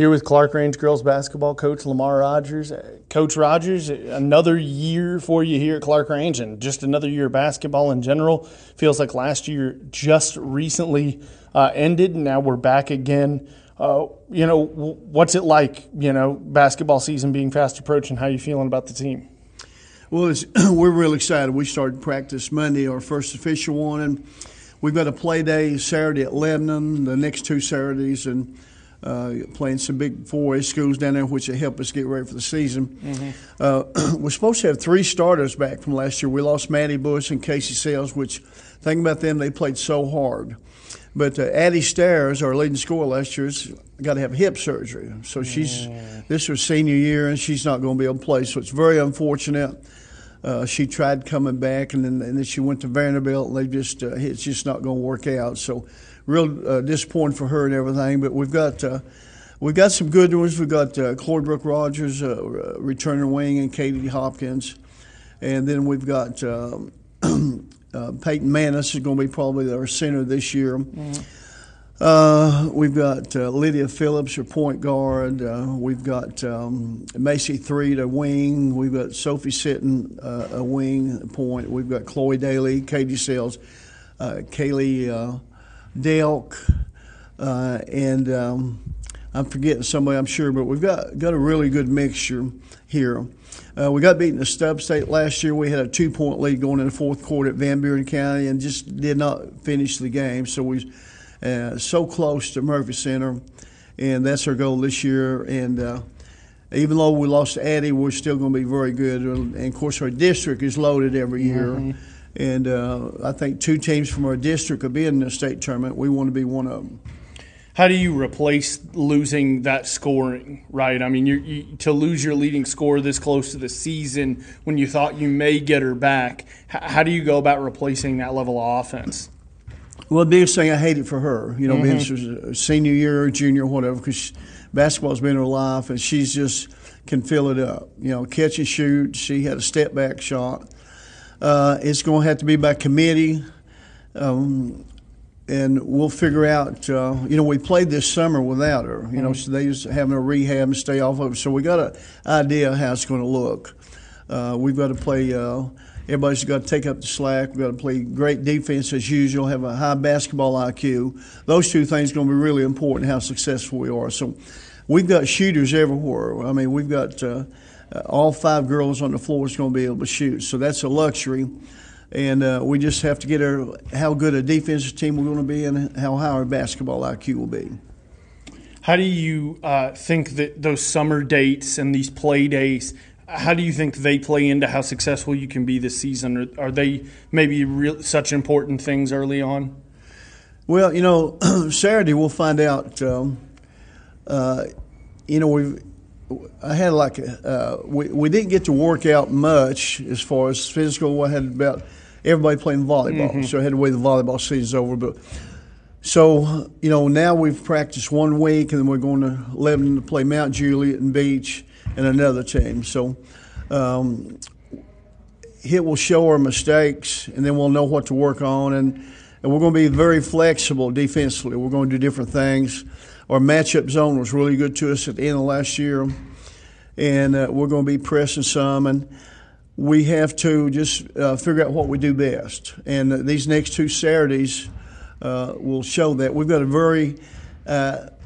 Here with Clarkrange girls basketball coach Lamar Rogers. Coach Rogers, another year for you here at Clarkrange and just another year of basketball in general. Feels like last year just recently ended, and now we're back again. What's it like, basketball season being fast approaching? How are you feeling about the team? Well, we're really excited. We started practice Monday, our first official one, and we've got a play day Saturday at Lebanon, the next two Saturdays, and playing some big 4A schools down there, which will help us get ready for the season. Mm-hmm. We're supposed to have three starters back from last year. We lost Maddie Bush and Casey Sales, which, think about them, they played so hard. But Addie Stairs, our leading scorer last year, has got to have hip surgery. So she's this is her senior year, and she's not going to be able to play. So it's very unfortunate. She tried coming back, and then she went to Vanderbilt, and they just it's just not going to work out. So real disappointing for her and everything. But we've got some good ones. We've got Cloydbrook Rogers, returner wing, and Katie Hopkins, and then we've got Peyton Maness is going to be probably our center this year. Mm-hmm. We've got Lydia Phillips, our point guard. We've got Macy Threet, a wing. We've got Sophie Sitton, a wing point. We've got Chloe Daly, Katie Sells, Kaylee Delk, and I'm forgetting somebody, I'm sure, but we've got a really good mixture here. We got beaten to Stub State last year. We had a 2-point lead going in the fourth quarter at Van Buren County and just did not finish the game. So we so close to Murphy Center, and that's our goal this year. And even though we lost to Addie, we're still going to be very good. And, of course, our district is loaded every year. Mm-hmm. And I think two teams from our district will be in the state tournament. We want to be one of them. How do you replace losing that scoring, right? I mean, you to lose your leading scorer this close to the season when you thought you may get her back, how do you go about replacing that level of offense? Well, the biggest thing, I hate it for her, being a senior year or junior or whatever, because basketball's been her life, and she's just can fill it up. Catch and shoot. She had a step-back shot. It's going to have to be by committee. And we'll figure out, we played this summer without her, so they just having a rehab and stay off of it. So we got an idea how it's going to look. We've got to play, everybody's got to take up the slack. We've got to play great defense as usual, have a high basketball IQ. Those two things are going to be really important, how successful we are. So we've got shooters everywhere. I mean, we've got all five girls on the floor is going to be able to shoot. So that's a luxury. And we just have to get how good a defensive team we're going to be and how high our basketball IQ will be. How do you think that those summer dates and these play days, how do you think they play into how successful you can be this season? Are they maybe such important things early on? Well, Saturday we'll find out. We didn't get to work out much as far as physical. I had about everybody playing volleyball, mm-hmm. so I had to wait the volleyball season's over. But so now we've practiced 1 week, and then we're going to Lebanon to play Mount Juliet and Beach and another team. So it will show our mistakes, and then we'll know what to work on. And we're going to be very flexible defensively. We're going to do different things. Our matchup zone was really good to us at the end of last year, and we're going to be pressing some, and we have to just figure out what we do best. And these next two Saturdays will show that. We've got a very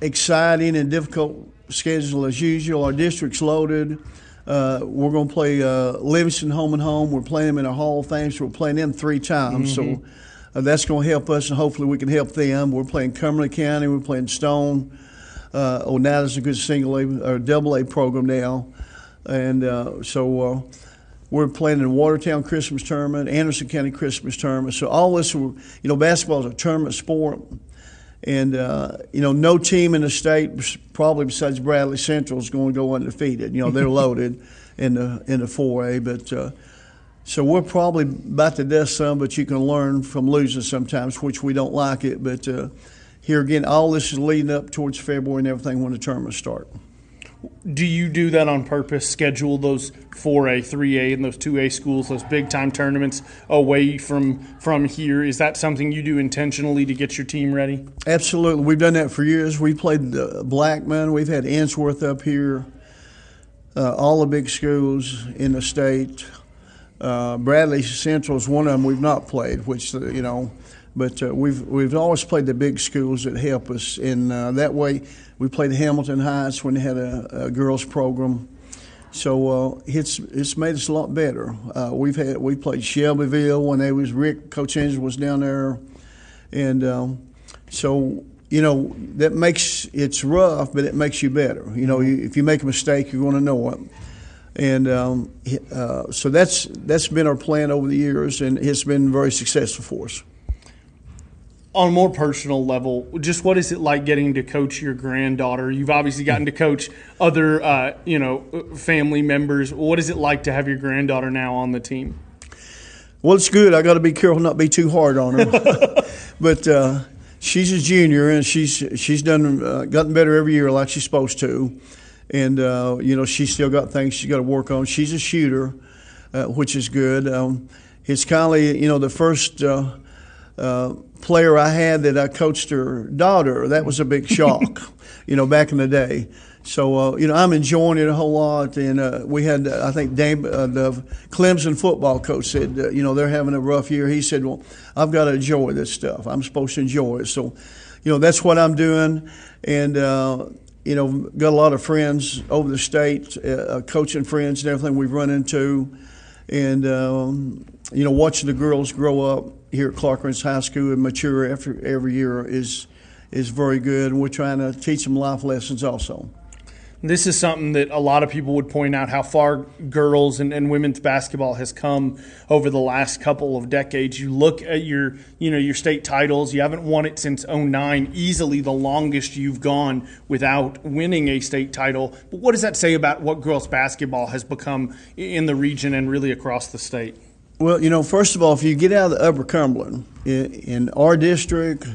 exciting and difficult schedule as usual. Our district's loaded. We're going to play Livingston home and home. We're playing them in a Hall of Fame, so we're playing them 3 times. Mm-hmm. So that's going to help us, and hopefully we can help them. We're playing Cumberland County. We're playing Stone. Now there's a good double-A program now. And so we're playing in Watertown Christmas Tournament, Anderson County Christmas Tournament. So all this, basketball is a tournament sport. And, no team in the state, probably besides Bradley Central, is going to go undefeated. They're loaded in the 4A, but so we're probably about to dust some, but you can learn from losing sometimes, which we don't like it. But here again, all this is leading up towards February and everything when the tournaments start. Do you do that on purpose, schedule those 4A, 3A, and those 2A schools, those big-time tournaments away from here? Is that something you do intentionally to get your team ready? Absolutely. We've done that for years. We've played Blackman. We've had Ensworth up here, all the big schools in the state. Bradley Central is one of them we've not played, which, you know, but we've always played the big schools that help us. And that way we played Hamilton Heights when they had a girls program. So it's made us a lot better. We played Shelbyville when they was Coach Andrews was down there. And so, you know, that makes it's rough, but it makes you better. You know, if you make a mistake, you're going to know it. And so that's been our plan over the years, and it's been very successful for us. On a more personal level, just what is it like getting to coach your granddaughter? You've obviously gotten to coach other, family members. What is it like to have your granddaughter now on the team? Well, it's good. I got to be careful not to be too hard on her. But she's a junior, and she's done gotten better every year, like she's supposed to. And she's still got things she's got to work on. She's a shooter, which is good. It's kind of the first. Player I had that I coached her daughter, that was a big shock, back in the day. So, I'm enjoying it a whole lot. And we had, I think, the Clemson football coach said, they're having a rough year. He said, well, I've got to enjoy this stuff. I'm supposed to enjoy it. So, that's what I'm doing. And, got a lot of friends over the state, coaching friends and everything we've run into. And, watching the girls grow up here at Clarkrange High School and mature after every year is very good, and we're trying to teach them life lessons also. This is something that a lot of people would point out, how far girls and women's basketball has come over the last couple of decades. You look at your, your state titles. You haven't won it since 2009, easily the longest you've gone without winning a state title. But what does that say about what girls basketball has become in the region and really across the state? Well, first of all, if you get out of the Upper Cumberland, in our district,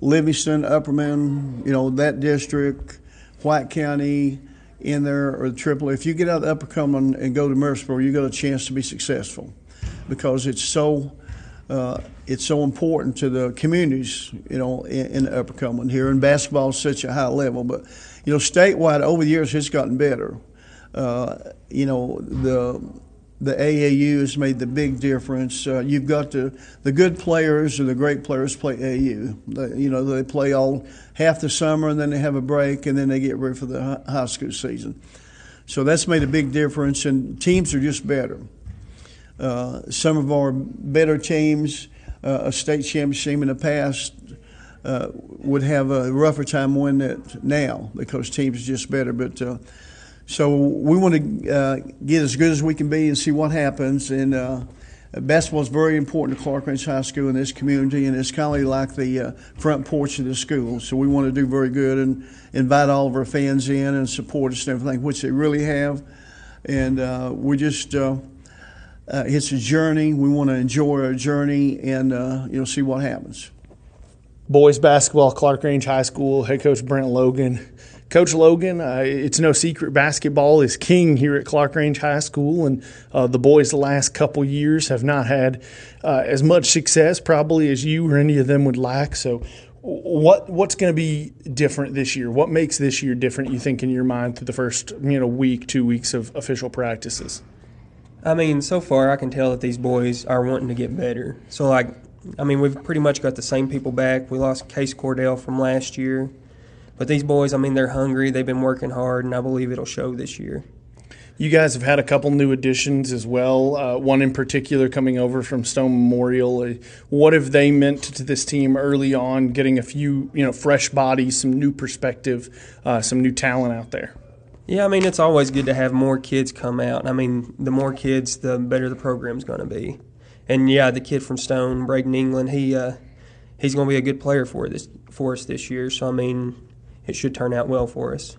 Livingston, Upperman, that district, White County in there, or the Triple, if you get out of the Upper Cumberland and go to Murfreesboro, you got a chance to be successful, because it's so important to the communities, in the Upper Cumberland here, and basketball is such a high level. But, statewide over the years, it's gotten better. The AAU has made the big difference. You've got the good players or the great players play AAU. They play all half the summer, and then they have a break, and then they get ready for the high school season. So that's made a big difference, and teams are just better. Some of our better teams, a state championship team in the past, would have a rougher time winning it now because teams are just better. But so we want to get as good as we can be and see what happens. And basketball is very important to Clarkrange High School in this community, and it's kind of like the front porch of the school. So we want to do very good and invite all of our fans in and support us and everything, which they really have. And we just it's a journey. We want to enjoy our journey and see what happens. Boys basketball, Clarkrange High School, head coach Brent Logan. Coach Logan, it's no secret basketball is king here at Clarkrange High School, and the boys the last couple years have not had as much success probably as you or any of them would like. So what's going to be different this year? What makes this year different, you think, in your mind through the first week, 2 weeks of official practices? I mean, so far I can tell that these boys are wanting to get better. So, we've pretty much got the same people back. We lost Case Cordell from last year. But these boys, they're hungry. They've been working hard, and I believe it'll show this year. You guys have had a couple new additions as well, one in particular coming over from Stone Memorial. What have they meant to this team early on, getting a few fresh bodies, some new perspective, some new talent out there? Yeah, it's always good to have more kids come out. The more kids, the better the program's going to be. And, yeah, the kid from Stone, Braden England, he's going to be a good player for us this year. So, it should turn out well for us.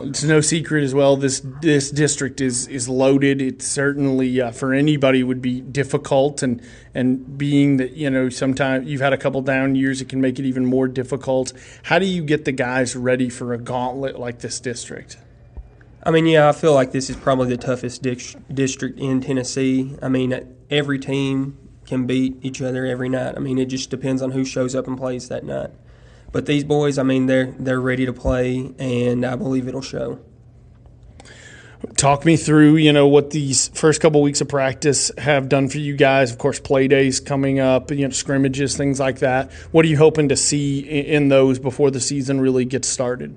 It's no secret as well, this district is loaded. It certainly, for anybody, would be difficult. And being that, sometimes you've had a couple down years, it can make it even more difficult. How do you get the guys ready for a gauntlet like this district? I mean, yeah, I feel like this is probably the toughest district in Tennessee. I mean, every team can beat each other every night. I mean, it just depends on who shows up and plays that night. But these boys, I mean, they're ready to play, and I believe it'll show. Talk me through, you know, what these first couple weeks of practice have done for you guys. Of course, play days coming up, you know, scrimmages, things like that. What are you hoping to see in those before the season really gets started?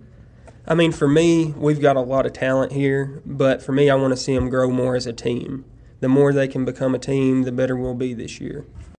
I mean, for me, we've got a lot of talent here, but for me, I want to see them grow more as a team. The more they can become a team, the better we'll be this year.